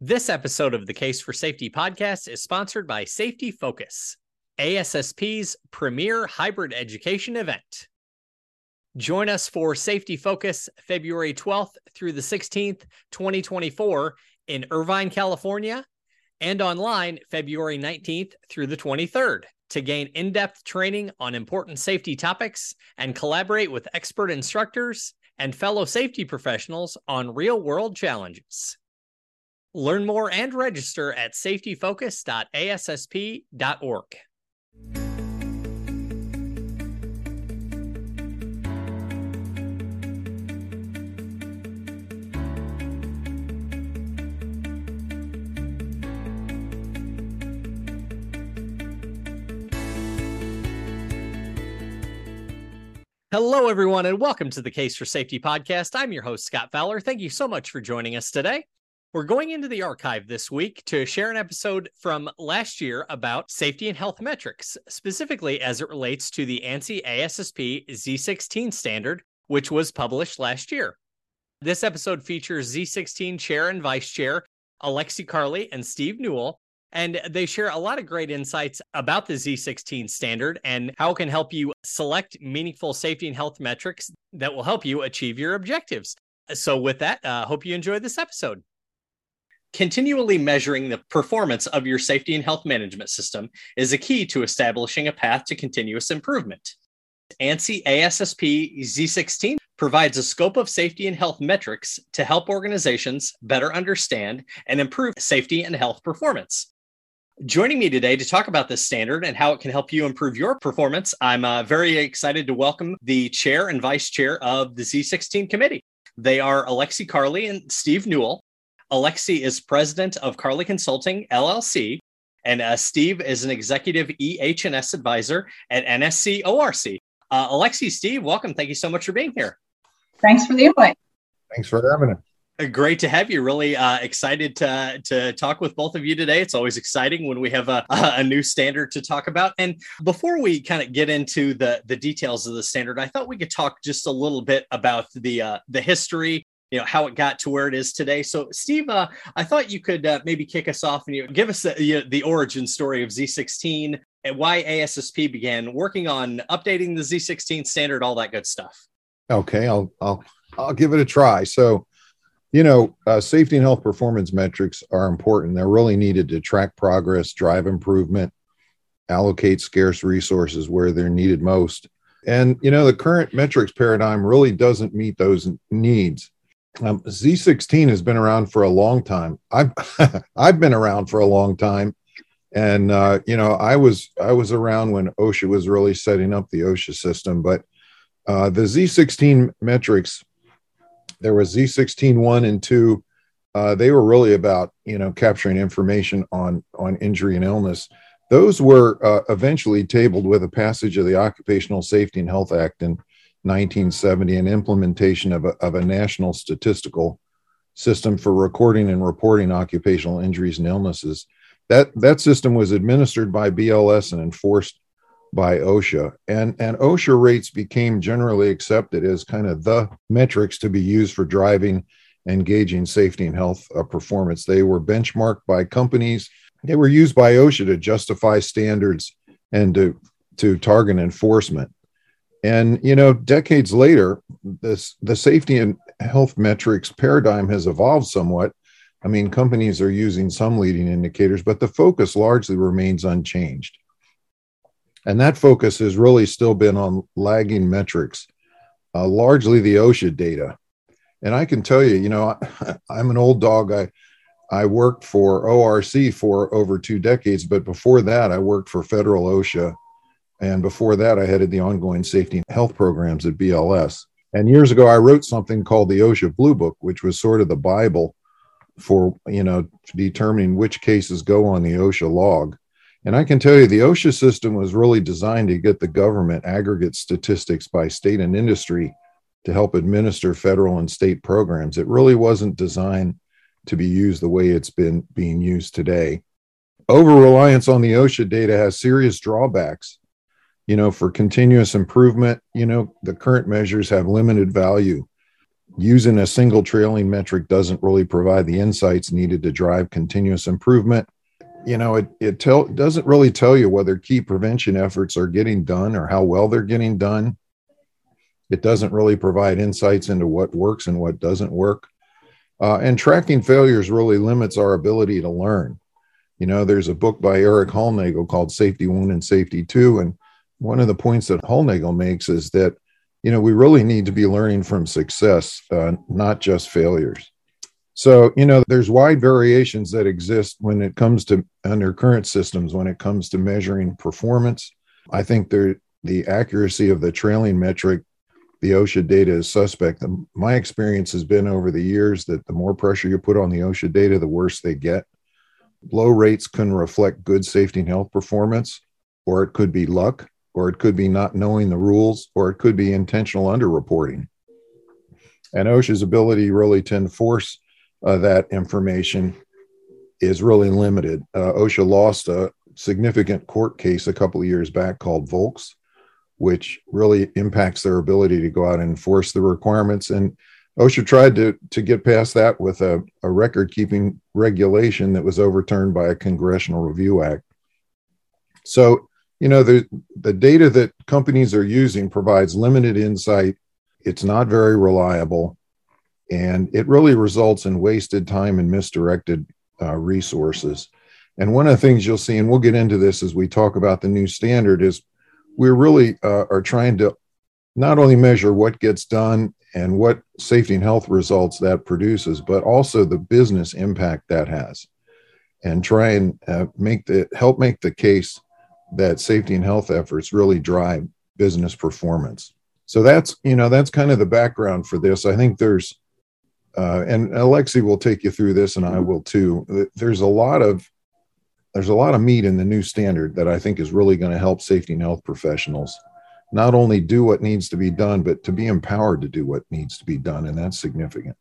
This episode of the Case for Safety podcast is sponsored by Safety Focus, ASSP's premier hybrid education event. Join us for Safety Focus February 12th through the 16th, 2024 in Irvine, California, and online February 19th through the 23rd to gain in-depth training on important safety topics and collaborate with expert instructors and fellow safety professionals on real-world challenges. Learn more and register at safetyfocus.assp.org. Hello, everyone, and welcome to the Case for Safety podcast. I'm your host, Scott Fowler. Thank you so much for joining us today. We're going into the archive this week to share an episode from last year about safety and health metrics, specifically as it relates to the ANSI ASSP Z16 standard, which was published last year. This episode features Z16 Chair and Vice Chair Alexi Carli and Steve Newell, and they share a lot of great insights about the Z16 standard and how it can help you select meaningful safety and health metrics that will help you achieve your objectives. So with that, hope you enjoyed this episode. Continually measuring the performance of your safety and health management system is a key to establishing a path to continuous improvement. ANSI ASSP Z16 provides a scope of safety and health metrics to help organizations better understand and improve safety and health performance. Joining me today to talk about this standard and how it can help you improve your performance, I'm very excited to welcome the chair and vice chair of the Z16 committee. They are Alexi Carli and Steve Newell. Alexi is president of Carli Consulting, LLC, and Steve is an executive EH&S advisor at NSC ORC. Alexi, Steve, welcome. Thank you so much for being here. Thanks for the invite. Thanks for having us. Great to have you. Really excited to talk with both of you today. It's always exciting when we have a new standard to talk about. And before we kind of get into the details of the standard, I thought we could talk just a little bit about the history, you know, how it got to where it is today. So, Steve, I thought you could maybe kick us off and give us the origin story of Z16 and why ASSP began working on updating the Z16 standard, all that good stuff. Okay, I'll give it a try. So, you know, safety and health performance metrics are important. They're really needed to track progress, drive improvement, allocate scarce resources where they're needed most. And, you know, the current metrics paradigm really doesn't meet those needs. Z16 has been around for a long time. I've been around for a long time, and you know, I was around when OSHA was really setting up the OSHA system. But the Z16 metrics, there was Z16 1 and 2. They were really about, you know, capturing information on injury and illness. Those were eventually tabled with the passage of the Occupational Safety and Health Act in 1970, an implementation of a national statistical system for recording and reporting occupational injuries and illnesses. That system was administered by BLS and enforced by OSHA. And OSHA rates became generally accepted as kind of the metrics to be used for driving and gauging safety and health performance. They were benchmarked by companies. They were used by OSHA to justify standards and to target enforcement. And, you know, decades later, the safety and health metrics paradigm has evolved somewhat. I mean, companies are using some leading indicators, but the focus largely remains unchanged. And that focus has really still been on lagging metrics, largely the OSHA data. And I can tell you, you know, I'm an old dog. I worked for ORC for over 2 decades, but before that, I worked for federal OSHA. And before that, I headed the ongoing safety and health programs at BLS. And years ago, I wrote something called the OSHA Blue Book, which was sort of the Bible for, you know, determining which cases go on the OSHA log. And I can tell you the OSHA system was really designed to get the government aggregate statistics by state and industry to help administer federal and state programs. It really wasn't designed to be used the way it's been being used today. Over-reliance on the OSHA data has serious drawbacks. You know, for continuous improvement, you know, the current measures have limited value. Using a single trailing metric doesn't really provide the insights needed to drive continuous improvement. You know, it doesn't really tell you whether key prevention efforts are getting done or how well they're getting done. It doesn't really provide insights into what works and what doesn't work. And tracking failures really limits our ability to learn. You know, there's a book by Eric Hollnagel called Safety One and Safety Two. And one of the points that Hollnagel makes is that, you know, we really need to be learning from success, not just failures. So, you know, there's wide variations that exist when it comes to under current systems, when it comes to measuring performance. I think the accuracy of the trailing metric, the OSHA data is suspect. My experience has been over the years that the more pressure you put on the OSHA data, the worse they get. Low rates can reflect good safety and health performance, or it could be luck, or it could be not knowing the rules, or it could be intentional underreporting. And OSHA's ability really to enforce that information is really limited. OSHA lost a significant court case a couple of years back called Volks, which really impacts their ability to go out and enforce the requirements. And OSHA tried to get past that with a record-keeping regulation that was overturned by a Congressional Review Act. So, you know, the data that companies are using provides limited insight. It's not very reliable, and it really results in wasted time and misdirected resources. And one of the things you'll see, and we'll get into this as we talk about the new standard, is we really are trying to not only measure what gets done and what safety and health results that produces, but also the business impact that has, and try and help make the case that safety and health efforts really drive business performance. So that's kind of the background for this. I think there's, and Alexi will take you through this, and I will too. There's a lot of meat in the new standard that I think is really going to help safety and health professionals not only do what needs to be done, but to be empowered to do what needs to be done. And that's significant.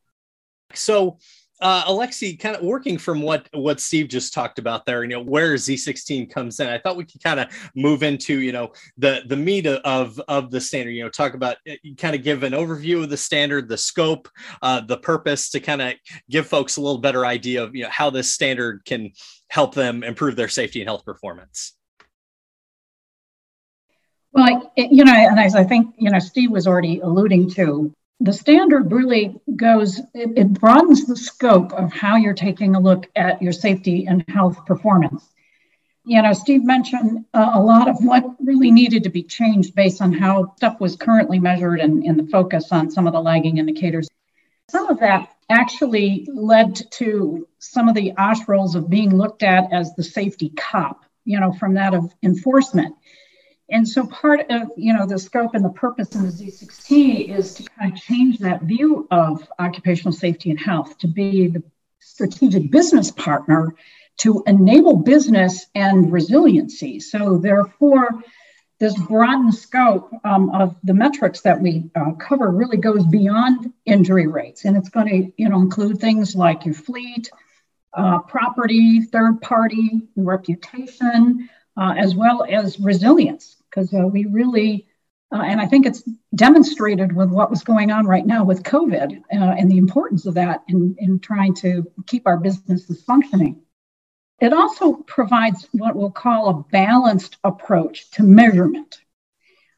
So, Alexi, kind of working from what Steve just talked about there, you know, where Z16 comes in, I thought we could kind of move into, you know, the meat of the standard, you know, talk about, kind of give an overview of the standard, the scope, the purpose, to kind of give folks a little better idea of, you know, how this standard can help them improve their safety and health performance. Well, you know, and as I think, you know, Steve was already alluding to, the standard really goes, it broadens the scope of how you're taking a look at your safety and health performance. You know, Steve mentioned a lot of what really needed to be changed based on how stuff was currently measured and in the focus on some of the lagging indicators. Some of that actually led to some of the OSHA roles of being looked at as the safety cop, you know, from that of enforcement. And so part of, you know, the scope and the purpose in the Z16 is to kind of change that view of occupational safety and health to be the strategic business partner to enable business and resiliency. So therefore, this broadened scope of the metrics that we cover really goes beyond injury rates. And it's going to, you know, include things like your fleet, property, third party, reputation, as well as resilience, because we really, and I think it's demonstrated with what was going on right now with COVID and the importance of that in trying to keep our businesses functioning. It also provides what we'll call a balanced approach to measurement,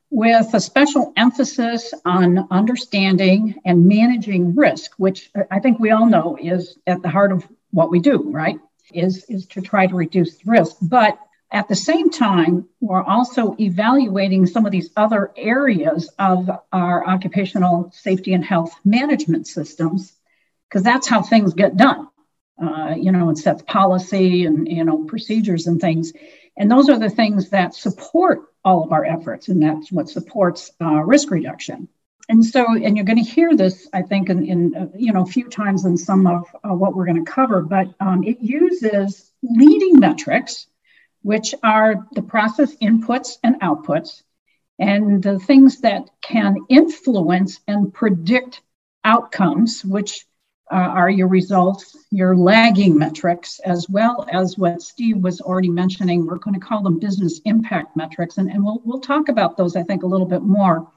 with a special emphasis on understanding and managing risk, which I think we all know is at the heart of what we do, right? Is to try to reduce risk. But at the same time, we're also evaluating some of these other areas of our occupational safety and health management systems, because that's how things get done. You know, it sets policy and, you know, procedures and things. And those are the things that support all of our efforts, and that's what supports risk reduction. And so, and you're going to hear this, I think, in you know, a few times in some of what we're going to cover, but it uses leading metrics, which are the process inputs and outputs, and the things that can influence and predict outcomes, which are your results, your lagging metrics, as well as what Steve was already mentioning. We're going to call them business impact metrics, and we'll talk about those, I think, a little bit more.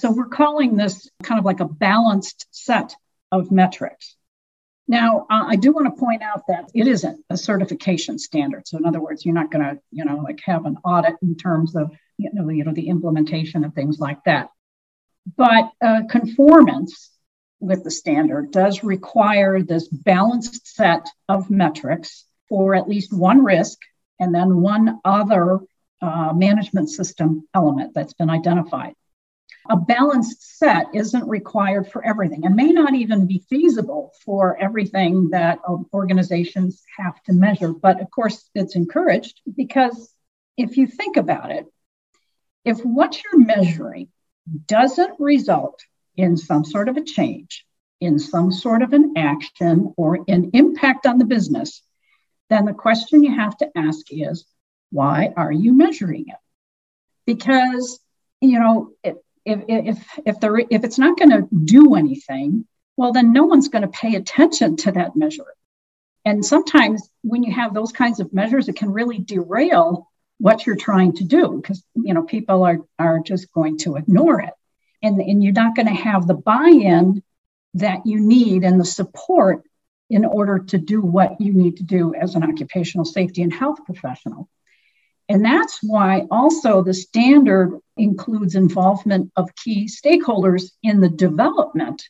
So we're calling this kind of like a balanced set of metrics. Now, I do want to point out that it isn't a certification standard. So in other words, you're not going to, like have an audit in terms of, the implementation and things like that. But conformance with the standard does require this balanced set of metrics for at least one risk and then one other management system element that's been identified. A balanced set isn't required for everything and may not even be feasible for everything that organizations have to measure. But of course, it's encouraged because if you think about it, if what you're measuring doesn't result in some sort of a change, in some sort of an action or an impact on the business, then the question you have to ask is, why are you measuring it? Because, if it's not going to do anything, well, then no one's going to pay attention to that measure. And sometimes when you have those kinds of measures, it can really derail what you're trying to do because, people are just going to ignore it. And you're not going to have the buy-in that you need and the support in order to do what you need to do as an occupational safety and health professional. And that's why also the standard includes involvement of key stakeholders in the development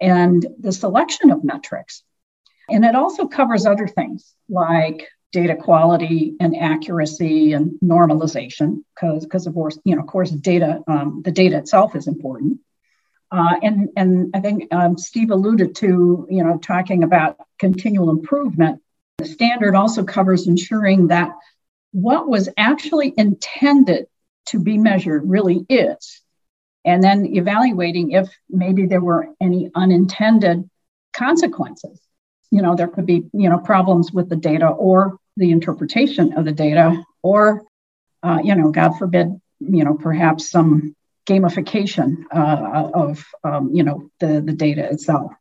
and the selection of metrics. And it also covers other things like data quality and accuracy and normalization, because of course, data, the data itself is important. And I think Steve alluded to, talking about continual improvement. The standard also covers ensuring that what was actually intended to be measured really is, and then evaluating if maybe there were any unintended consequences. There could be, problems with the data or the interpretation of the data or, God forbid, perhaps some gamification of, the data itself.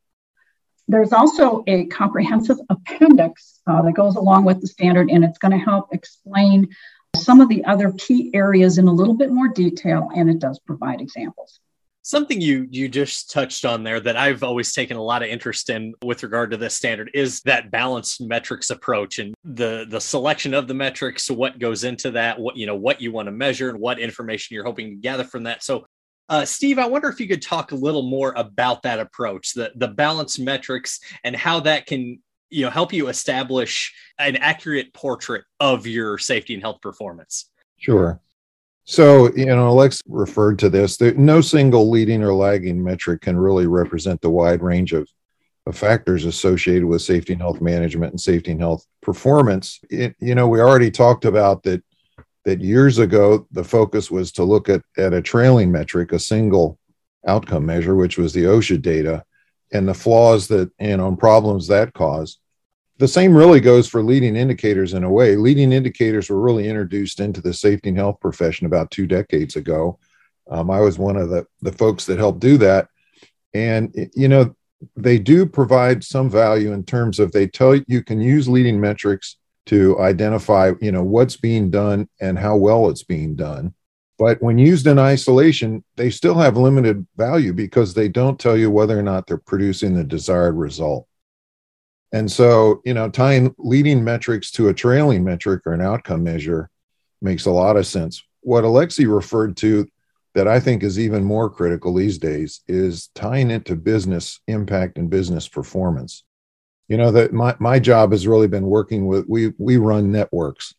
There's also a comprehensive appendix that goes along with the standard, and it's going to help explain some of the other key areas in a little bit more detail, and it does provide examples. Something you just touched on there that I've always taken a lot of interest in with regard to this standard is that balanced metrics approach and the selection of the metrics, what goes into that, what you want to measure and what information you're hoping to gather from that. So, Steve, I wonder if you could talk a little more about that approach, the balanced metrics and how that can help you establish an accurate portrait of your safety and health performance. Sure. So, Alex referred to this, that no single leading or lagging metric can really represent the wide range of factors associated with safety and health management and safety and health performance. We already talked about that years ago, the focus was to look at a trailing metric, a single outcome measure, which was the OSHA data and the flaws that, and problems that caused. The same really goes for leading indicators in a way. Leading indicators were really introduced into the safety and health profession about 20 decades ago. I was one of the folks that helped do that. And, they do provide some value in terms of they tell you, you can use leading metrics to identify, what's being done and how well it's being done. But when used in isolation, they still have limited value because they don't tell you whether or not they're producing the desired result. And so, tying leading metrics to a trailing metric or an outcome measure makes a lot of sense. What Alexi referred to that I think is even more critical these days is tying it to business impact and business performance. That my job has really been working with, we run networks.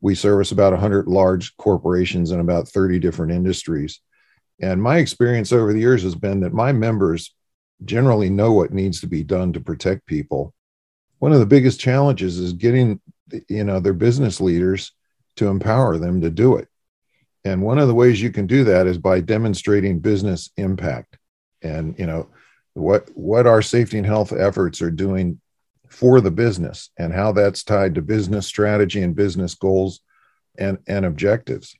We service about 100 large corporations in about 30 different industries. And my experience over the years has been that my members generally know what needs to be done to protect people. One of the biggest challenges is getting, their business leaders to empower them to do it. And one of the ways you can do that is by demonstrating business impact and, what our safety and health efforts are doing for the business and how that's tied to business strategy and business goals and objectives.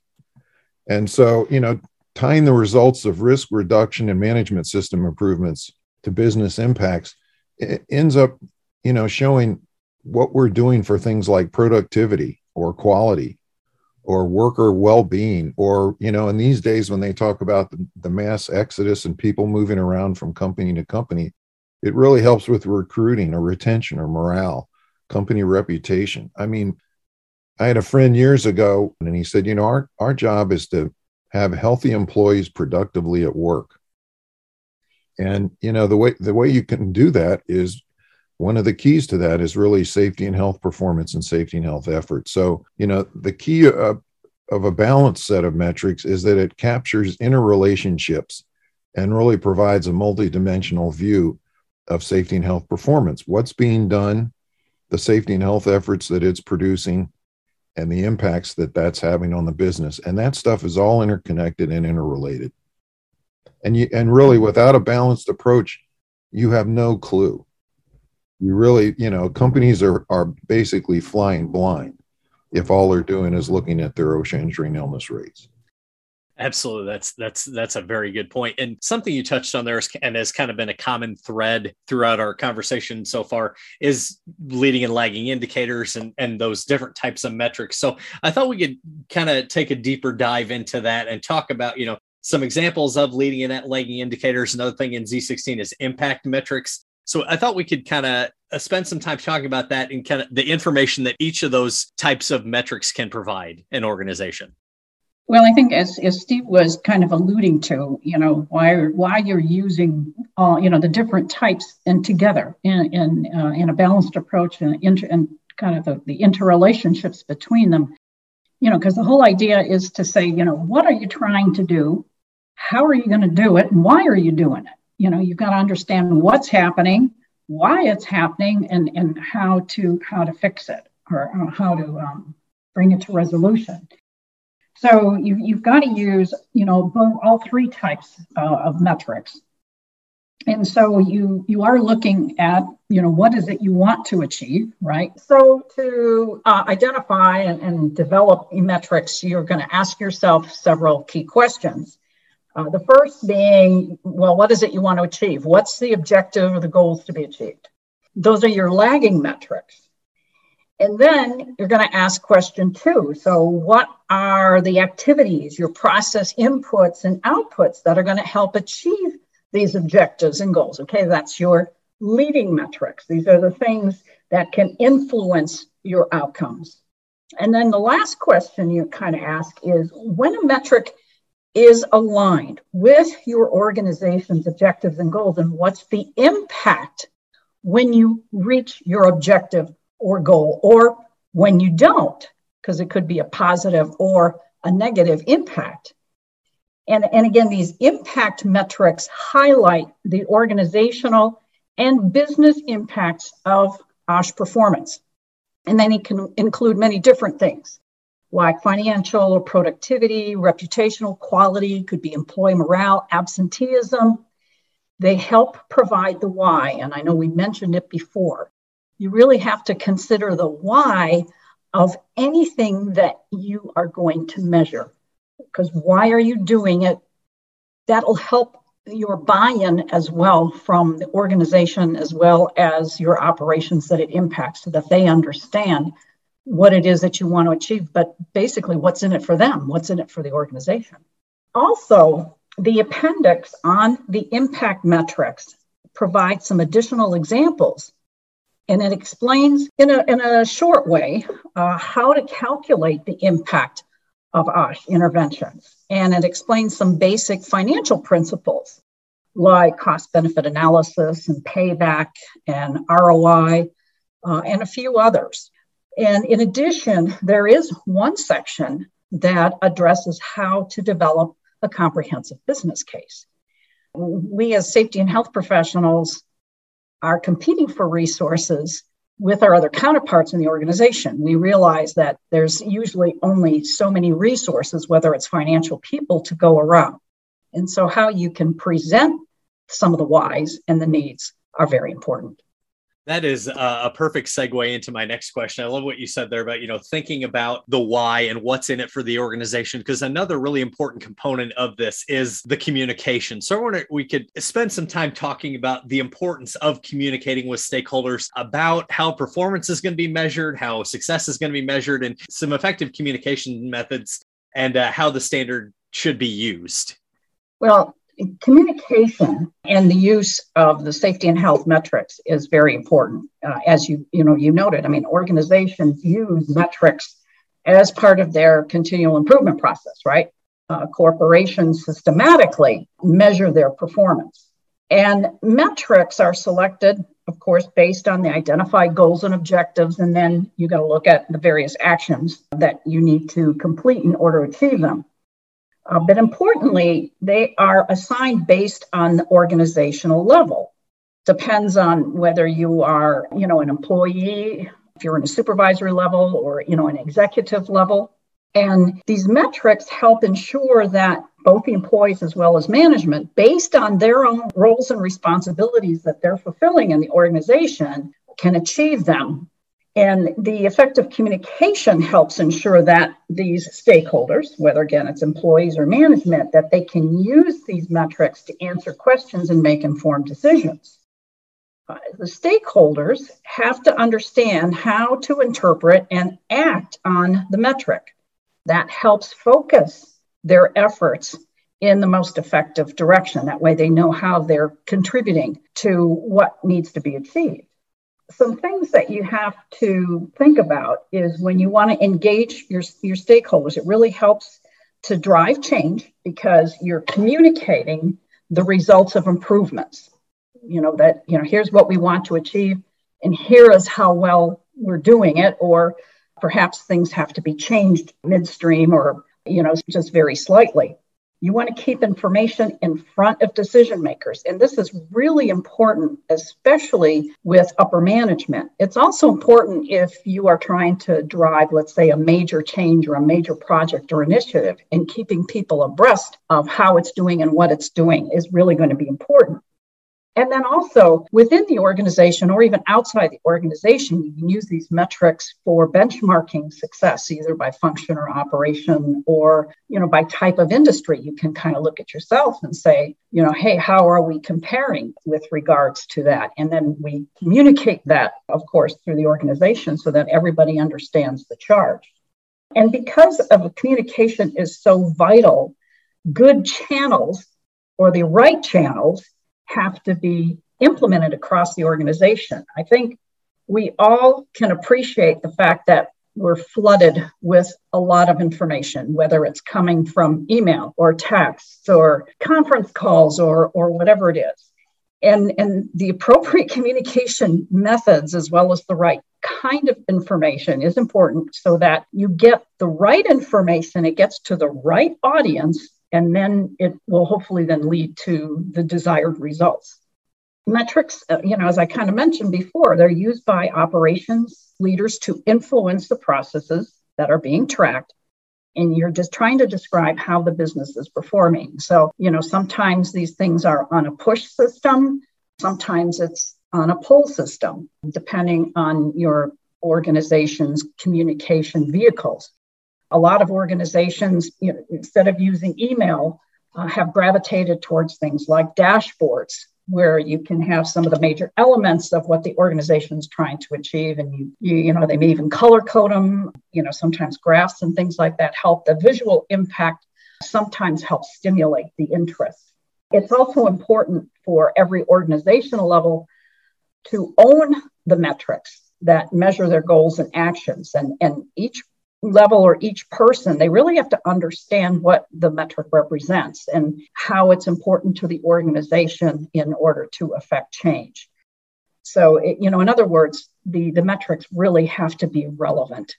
And so, tying the results of risk reduction and management system improvements to business impacts, it ends up showing what we're doing for things like productivity or quality or worker well-being, or, you know, in these days when they talk about the mass exodus and people moving around from company to company, it really helps with recruiting or retention or morale, company reputation. I mean, I had a friend years ago, and he said, you know, our job is to have healthy employees productively at work. And, you know, the way you can do that is, one of the keys to that is really safety and health performance and safety and health efforts. So, you know, the key of a balanced set of metrics is that it captures interrelationships and really provides a multidimensional view of safety and health performance, what's being done, the safety and health efforts that it's producing, and the impacts that that's having on the business. And that stuff is all interconnected and interrelated. And really, without a balanced approach, you have no clue. You really, you know, companies are basically flying blind if all they're doing is looking at their OSHA injury and illness rates. Absolutely. That's a very good point. And something you touched on there and has kind of been a common thread throughout our conversation so far is leading and lagging indicators and those different types of metrics. So I thought we could kind of take a deeper dive into that and talk about, you know, some examples of leading and lagging indicators. Another thing in Z16 is impact metrics. So I thought we could kind of spend some time talking about that and kind of the information that each of those types of metrics can provide an organization. Well, I think as Steve was kind of alluding to, you know, why you're using all, you know, the different types and together in a balanced approach and kind of the interrelationships between them, you know, because the whole idea is to say, you know, what are you trying to do? How are you going to do it? And why are you doing it? You know, you've got to understand what's happening, why it's happening, and how to fix it or how to bring it to resolution. So you've got to use, you know, all three types of metrics. And so you are looking at, you know, what is it you want to achieve, right? So to identify and develop metrics, you're going to ask yourself several key questions. The first being, well, what is it you want to achieve? What's the objective or the goals to be achieved? Those are your lagging metrics. And then you're going to ask question two. So what are the activities, your process inputs and outputs that are going to help achieve these objectives and goals? Okay, that's your leading metrics. These are the things that can influence your outcomes. And then the last question you kind of ask is, when a metric is aligned with your organization's objectives and goals, and what's the impact when you reach your objective or goal, or when you don't, because it could be a positive or a negative impact. And again, these impact metrics highlight the organizational and business impacts of OSHA performance. And then it can include many different things, like financial or productivity, reputational quality, could be employee morale, absenteeism. They help provide the why, and I know we mentioned it before. You really have to consider the why of anything that you are going to measure, because why are you doing it? That'll help your buy-in as well from the organization, as well as your operations that it impacts, so that they understand what it is that you want to achieve, but basically what's in it for them, what's in it for the organization. Also, the appendix on the impact metrics provides some additional examples, and it explains in a short way how to calculate the impact of OSHA interventions. And it explains some basic financial principles like cost-benefit analysis and payback and ROI and a few others. And in addition, there is one section that addresses how to develop a comprehensive business case. We as safety and health professionals are competing for resources with our other counterparts in the organization. We realize that there's usually only so many resources, whether it's financial, people, to go around. And so how you can present some of the whys and the needs are very important. That is a perfect segue into my next question. I love what you said there about, you know, thinking about the why and what's in it for the organization, because another really important component of this is the communication. So I wonder we could spend some time talking about the importance of communicating with stakeholders about how performance is going to be measured, how success is going to be measured, and some effective communication methods and how the standard should be used. Well, communication and the use of the safety and health metrics is very important. As you noted, I mean, organizations use metrics as part of their continual improvement process, right? Corporations systematically measure their performance. And metrics are selected, of course, based on the identified goals and objectives. And then you got to look at the various actions that you need to complete in order to achieve them. But importantly, they are assigned based on the organizational level. Depends on whether you are, an employee, if you're in a supervisory level or, an executive level. And these metrics help ensure that both the employees as well as management, based on their own roles and responsibilities that they're fulfilling in the organization, can achieve them. And the effective communication helps ensure that these stakeholders, whether again it's employees or management, that they can use these metrics to answer questions and make informed decisions. The stakeholders have to understand how to interpret and act on the metric. That helps focus their efforts in the most effective direction. That way they know how they're contributing to what needs to be achieved. Some things that you have to think about is when you want to engage your stakeholders, it really helps to drive change because you're communicating the results of improvements. Here's what we want to achieve and here is how well we're doing it, or perhaps things have to be changed midstream or, just very slightly. You want to keep information in front of decision makers. And this is really important, especially with upper management. It's also important if you are trying to drive, let's say, a major change or a major project or initiative, and keeping people abreast of how it's doing and what it's doing is really going to be important. And then also within the organization or even outside the organization, you can use these metrics for benchmarking success, either by function or operation or, by type of industry. You can kind of look at yourself and say, hey, how are we comparing with regards to that? And then we communicate that, of course, through the organization so that everybody understands the charge. And because of communication is so vital, good channels or the right channels have to be implemented across the organization. I think we all can appreciate the fact that we're flooded with a lot of information, whether it's coming from email or texts or conference calls or whatever it is. And the appropriate communication methods, as well as the right kind of information, is important so that you get the right information, it gets to the right audience, and then it will hopefully then lead to the desired results. Metrics, as I kind of mentioned before, they're used by operations leaders to influence the processes that are being tracked. And you're just trying to describe how the business is performing. So, sometimes these things are on a push system. Sometimes it's on a pull system, depending on your organization's communication vehicles. A lot of organizations, instead of using email, have gravitated towards things like dashboards, where you can have some of the major elements of what the organization is trying to achieve. And, they may even color code them. Sometimes graphs and things like that help. The visual impact sometimes helps stimulate the interest. It's also important for every organizational level to own the metrics that measure their goals and actions. And each level or each person, they really have to understand what the metric represents and how it's important to the organization in order to affect change. So, in other words, the metrics really have to be relevant.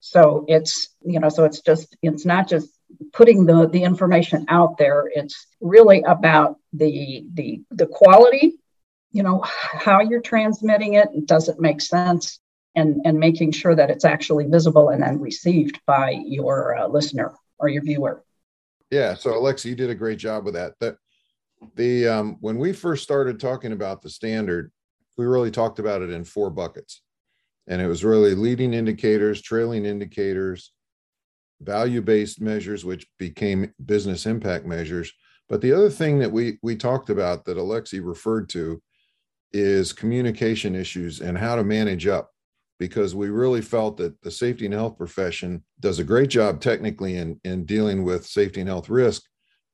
So it's not just putting the information out there. It's really about the quality, how you're transmitting it. Does it make sense? And making sure that it's actually visible and then received by your listener or your viewer. Yeah. So Alexi, you did a great job with that. When we first started talking about the standard, we really talked about it in four buckets. And it was really leading indicators, trailing indicators, value-based measures, which became business impact measures. But the other thing that we talked about that Alexi referred to is communication issues and how to manage up, because we really felt that the safety and health profession does a great job technically in dealing with safety and health risk,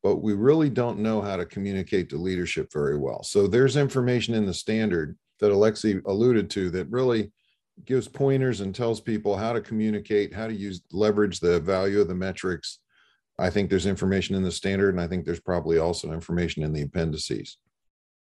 but we really don't know how to communicate to leadership very well. So there's information in the standard that Alexi alluded to that really gives pointers and tells people how to communicate, how to leverage the value of the metrics. I think there's information in the standard, and I think there's probably also information in the appendices.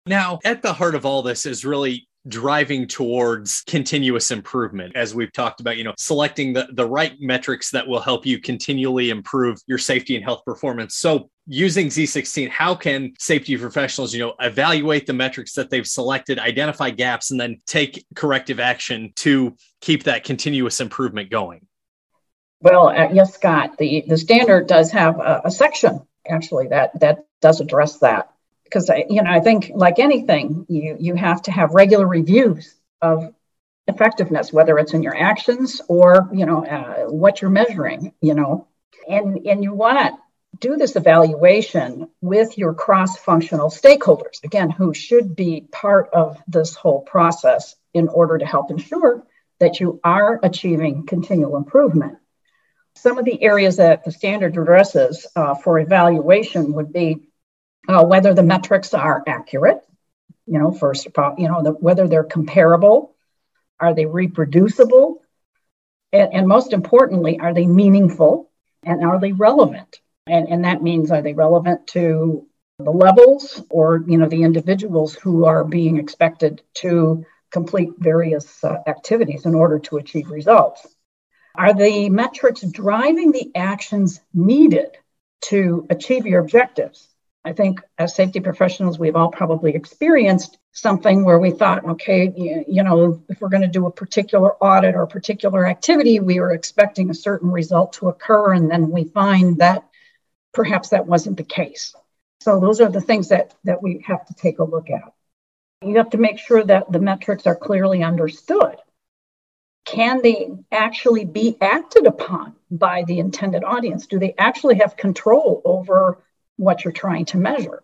Now, at the heart of all this is really driving towards continuous improvement. As we've talked about, selecting the right metrics that will help you continually improve your safety and health performance. So using Z16, how can safety professionals, evaluate the metrics that they've selected, identify gaps, and then take corrective action to keep that continuous improvement going? Well, yes, Scott, the standard does have a section, actually, that does address that. Because, I think like anything, you have to have regular reviews of effectiveness, whether it's in your actions or, what you're measuring, and you want to do this evaluation with your cross-functional stakeholders, again, who should be part of this whole process in order to help ensure that you are achieving continual improvement. Some of the areas that the standard addresses for evaluation would be whether the metrics are accurate, first of all, whether they're comparable, are they reproducible, and most importantly, are they meaningful and are they relevant? And that means, are they relevant to the levels or, the individuals who are being expected to complete various activities in order to achieve results? Are the metrics driving the actions needed to achieve your objectives? I think as safety professionals, we've all probably experienced something where we thought, okay, if we're going to do a particular audit or a particular activity, we were expecting a certain result to occur, and then we find that perhaps that wasn't the case. So those are the things that we have to take a look at. You have to make sure that the metrics are clearly understood. Can they actually be acted upon by the intended audience? Do they actually have control over what you're trying to measure?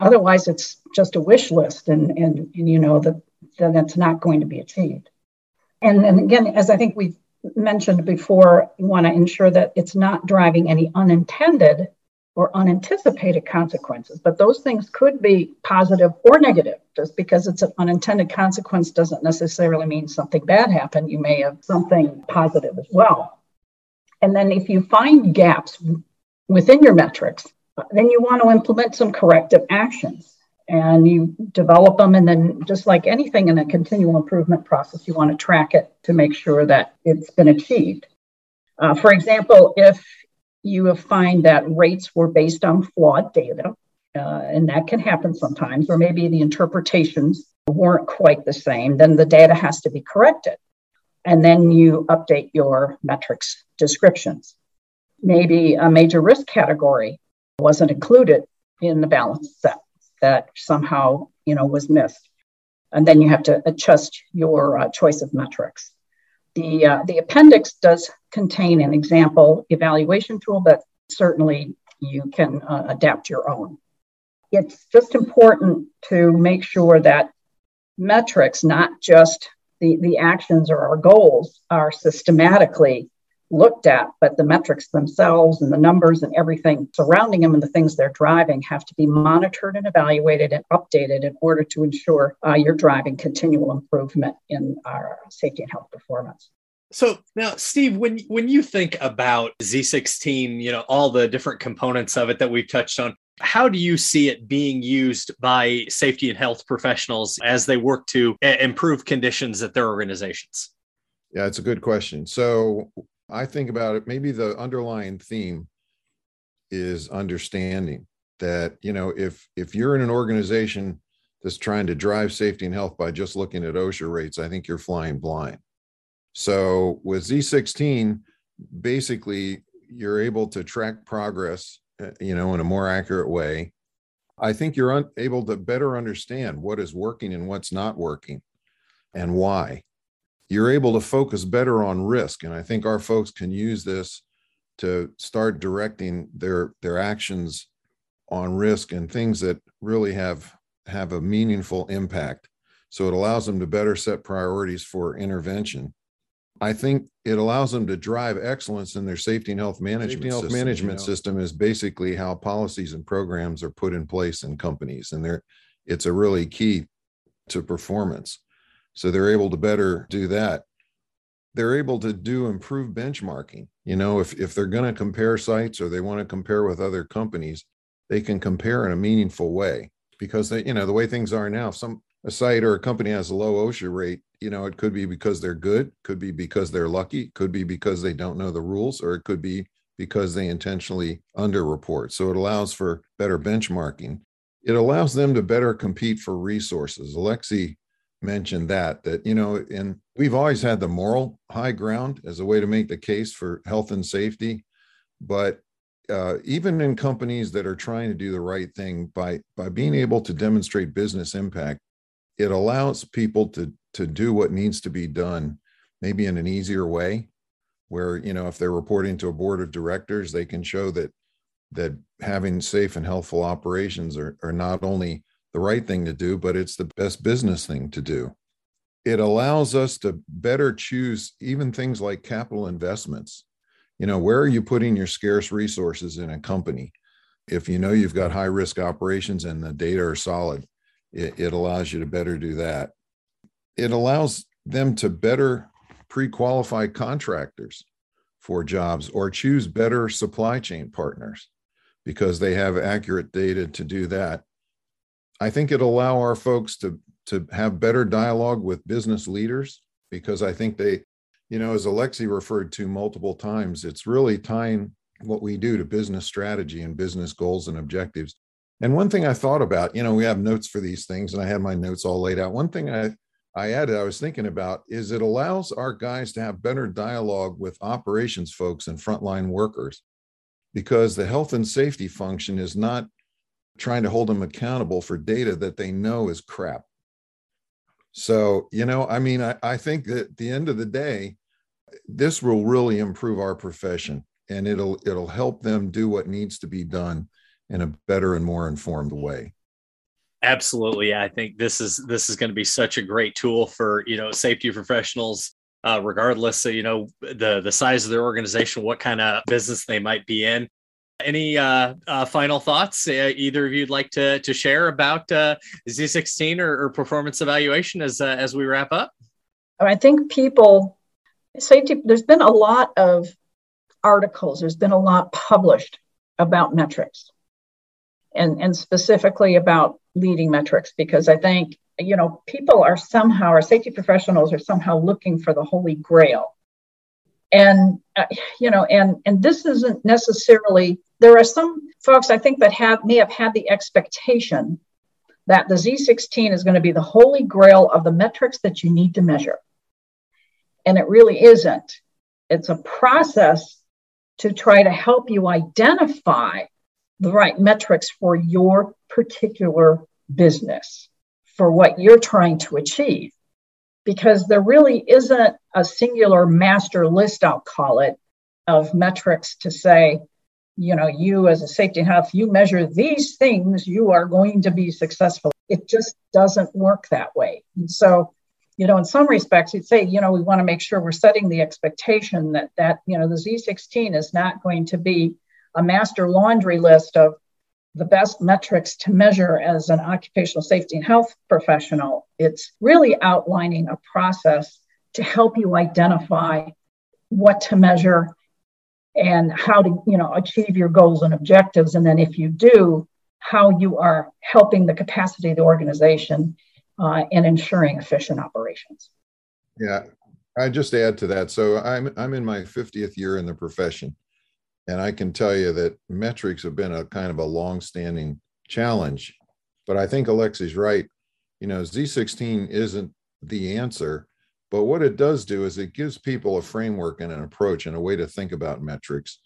Otherwise, it's just a wish list and then that's not going to be achieved. And then again, as I think we've mentioned before, you want to ensure that it's not driving any unintended or unanticipated consequences, but those things could be positive or negative. Just because it's an unintended consequence doesn't necessarily mean something bad happened. You may have something positive as well. And then if you find gaps within your metrics, then you want to implement some corrective actions, and you develop them. And then just like anything in a continual improvement process, you want to track it to make sure that it's been achieved. For example, if you find that rates were based on flawed data, and that can happen sometimes, or maybe the interpretations weren't quite the same, then the data has to be corrected. And then you update your metrics descriptions. Maybe a major risk category wasn't included in the balance set that somehow, was missed. And then you have to adjust your choice of metrics. The appendix does contain an example evaluation tool, but certainly you can adapt your own. It's just important to make sure that metrics, not just the actions or our goals, are systematically looked at, but the metrics themselves and the numbers and everything surrounding them and the things they're driving have to be monitored and evaluated and updated in order to ensure you're driving continual improvement in our safety and health performance. So now, Steve, when you think about Z16, all the different components of it that we've touched on, how do you see it being used by safety and health professionals as they work to improve conditions at their organizations? Yeah, it's a good question. So I think about it, maybe the underlying theme is understanding that, if you're in an organization that's trying to drive safety and health by just looking at OSHA rates, I think you're flying blind. So with Z16, basically, you're able to track progress, in a more accurate way. I think you're able to better understand what is working and what's not working. and why. You're able to focus better on risk. And I think our folks can use this to start directing their actions on risk and things that really have a meaningful impact. So it allows them to better set priorities for intervention. I think it allows them to drive excellence in their safety and health management system. Safety and health management system is basically how policies and programs are put in place in companies. And it's a really key to performance. So they're able to better do that. They're able to do improved benchmarking. You know, if they're going to compare sites or they want to compare with other companies, they can compare in a meaningful way because they, you know, the way things are now, if a site or a company has a low OSHA rate, you know, it could be because they're good, could be because they're lucky, could be because they don't know the rules, or it could be because they intentionally underreport. So it allows for better benchmarking. It allows them to better compete for resources. Alexi mentioned that, you know, and we've always had the moral high ground as a way to make the case for health and safety. But even in companies that are trying to do the right thing by being able to demonstrate business impact, it allows people to do what needs to be done, maybe in an easier way, where, you know, if they're reporting to a board of directors, they can show that having safe and healthful operations are not only the right thing to do, but it's the best business thing to do. It allows us to better choose even things like capital investments. You know, where are you putting your scarce resources in a company? If you know you've got high risk operations and the data are solid, it allows you to better do that. It allows them to better pre-qualify contractors for jobs or choose better supply chain partners because they have accurate data to do that. I think it'll allow our folks to have better dialogue with business leaders because I think they, you know, as Alexi referred to multiple times, it's really tying what we do to business strategy and business goals and objectives. And one thing I thought about, you know, we have notes for these things and I had my notes all laid out. One thing I added, I was thinking about, is it allows our guys to have better dialogue with operations folks and frontline workers because the health and safety function is not trying to hold them accountable for data that they know is crap. So, you know, I mean, I think that at the end of the day, this will really improve our profession and it'll help them do what needs to be done in a better and more informed way. Absolutely. I think this is going to be such a great tool for, you know, safety professionals, regardless of, you know, the size of their organization, what kind of business they might be in. Any final thoughts either of you'd like to share about Z16 or performance evaluation as we wrap up? I think safety, there's been a lot of articles, there's been a lot published about metrics and specifically about leading metrics, because I think, you know, people are somehow, or safety professionals are somehow looking for the holy grail. And, you know, and this isn't necessarily, there are some folks I think that may have had the expectation that the Z16 is going to be the holy grail of the metrics that you need to measure. And it really isn't. It's a process to try to help you identify the right metrics for your particular business, for what you're trying to achieve. Because there really isn't a singular master list, I'll call it, of metrics to say, you know, you as a safety and health, you measure these things, you are going to be successful. It just doesn't work that way. And so, you know, in some respects, you'd say, you know, we want to make sure we're setting the expectation that, you know, the Z16 is not going to be a master laundry list of the best metrics to measure as an occupational safety and health professional. It's really outlining a process to help you identify what to measure and how to, you know, achieve your goals and objectives. And then if you do, how you are helping the capacity of the organization and ensuring efficient operations. Yeah, I just add to that. So I'm in my 50th year in the profession. And I can tell you that metrics have been a kind of a long-standing challenge, but I think Alexi's right. You know, Z16 isn't the answer, but what it does do is it gives people a framework and an approach and a way to think about metrics.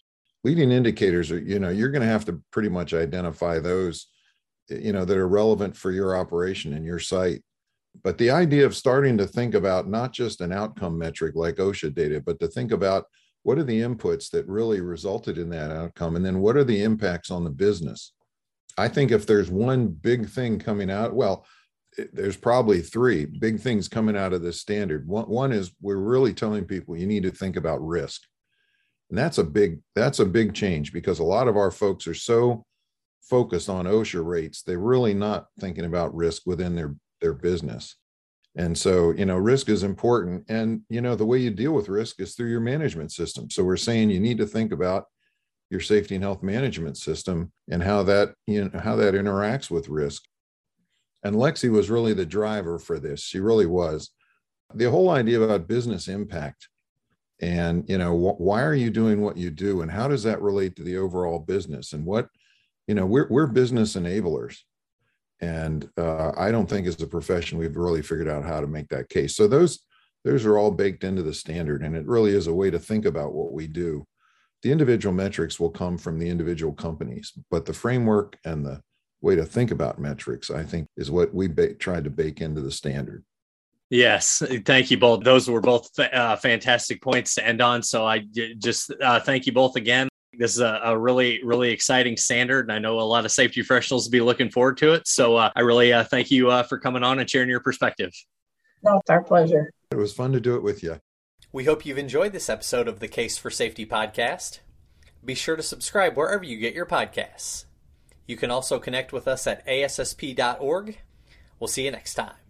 Leading indicators are, you know, you're going to have to pretty much identify those, you know, that are relevant for your operation and your site. But the idea of starting to think about not just an outcome metric like OSHA data, but to think about what are the inputs that really resulted in that outcome, and then what are the impacts on the business? I think if there's one big thing coming out, well, there's probably three big things coming out of this standard. One is we're really telling people you need to think about risk. And that's a big change, because a lot of our folks are so focused on OSHA rates, they're really not thinking about risk within their business. And so, you know, risk is important. And, you know, the way you deal with risk is through your management system. So we're saying you need to think about your safety and health management system and how that interacts with risk. And Lexi was really the driver for this. She really was. The whole idea about business impact and, you know, why are you doing what you do, and how does that relate to the overall business? And what, you know, we're business enablers. And I don't think as a profession, we've really figured out how to make that case. So those are all baked into the standard. And it really is a way to think about what we do. The individual metrics will come from the individual companies, but the framework and the way to think about metrics, I think, is what we tried to bake into the standard. Yes. Thank you both. Those were both fantastic points to end on. So I just thank you both again. This is a really, really exciting standard, and I know a lot of safety professionals will be looking forward to it. So I really thank you for coming on and sharing your perspective. No, it's our pleasure. It was fun to do it with you. We hope you've enjoyed this episode of the Case for Safety podcast. Be sure to subscribe wherever you get your podcasts. You can also connect with us at ASSP.org. We'll see you next time.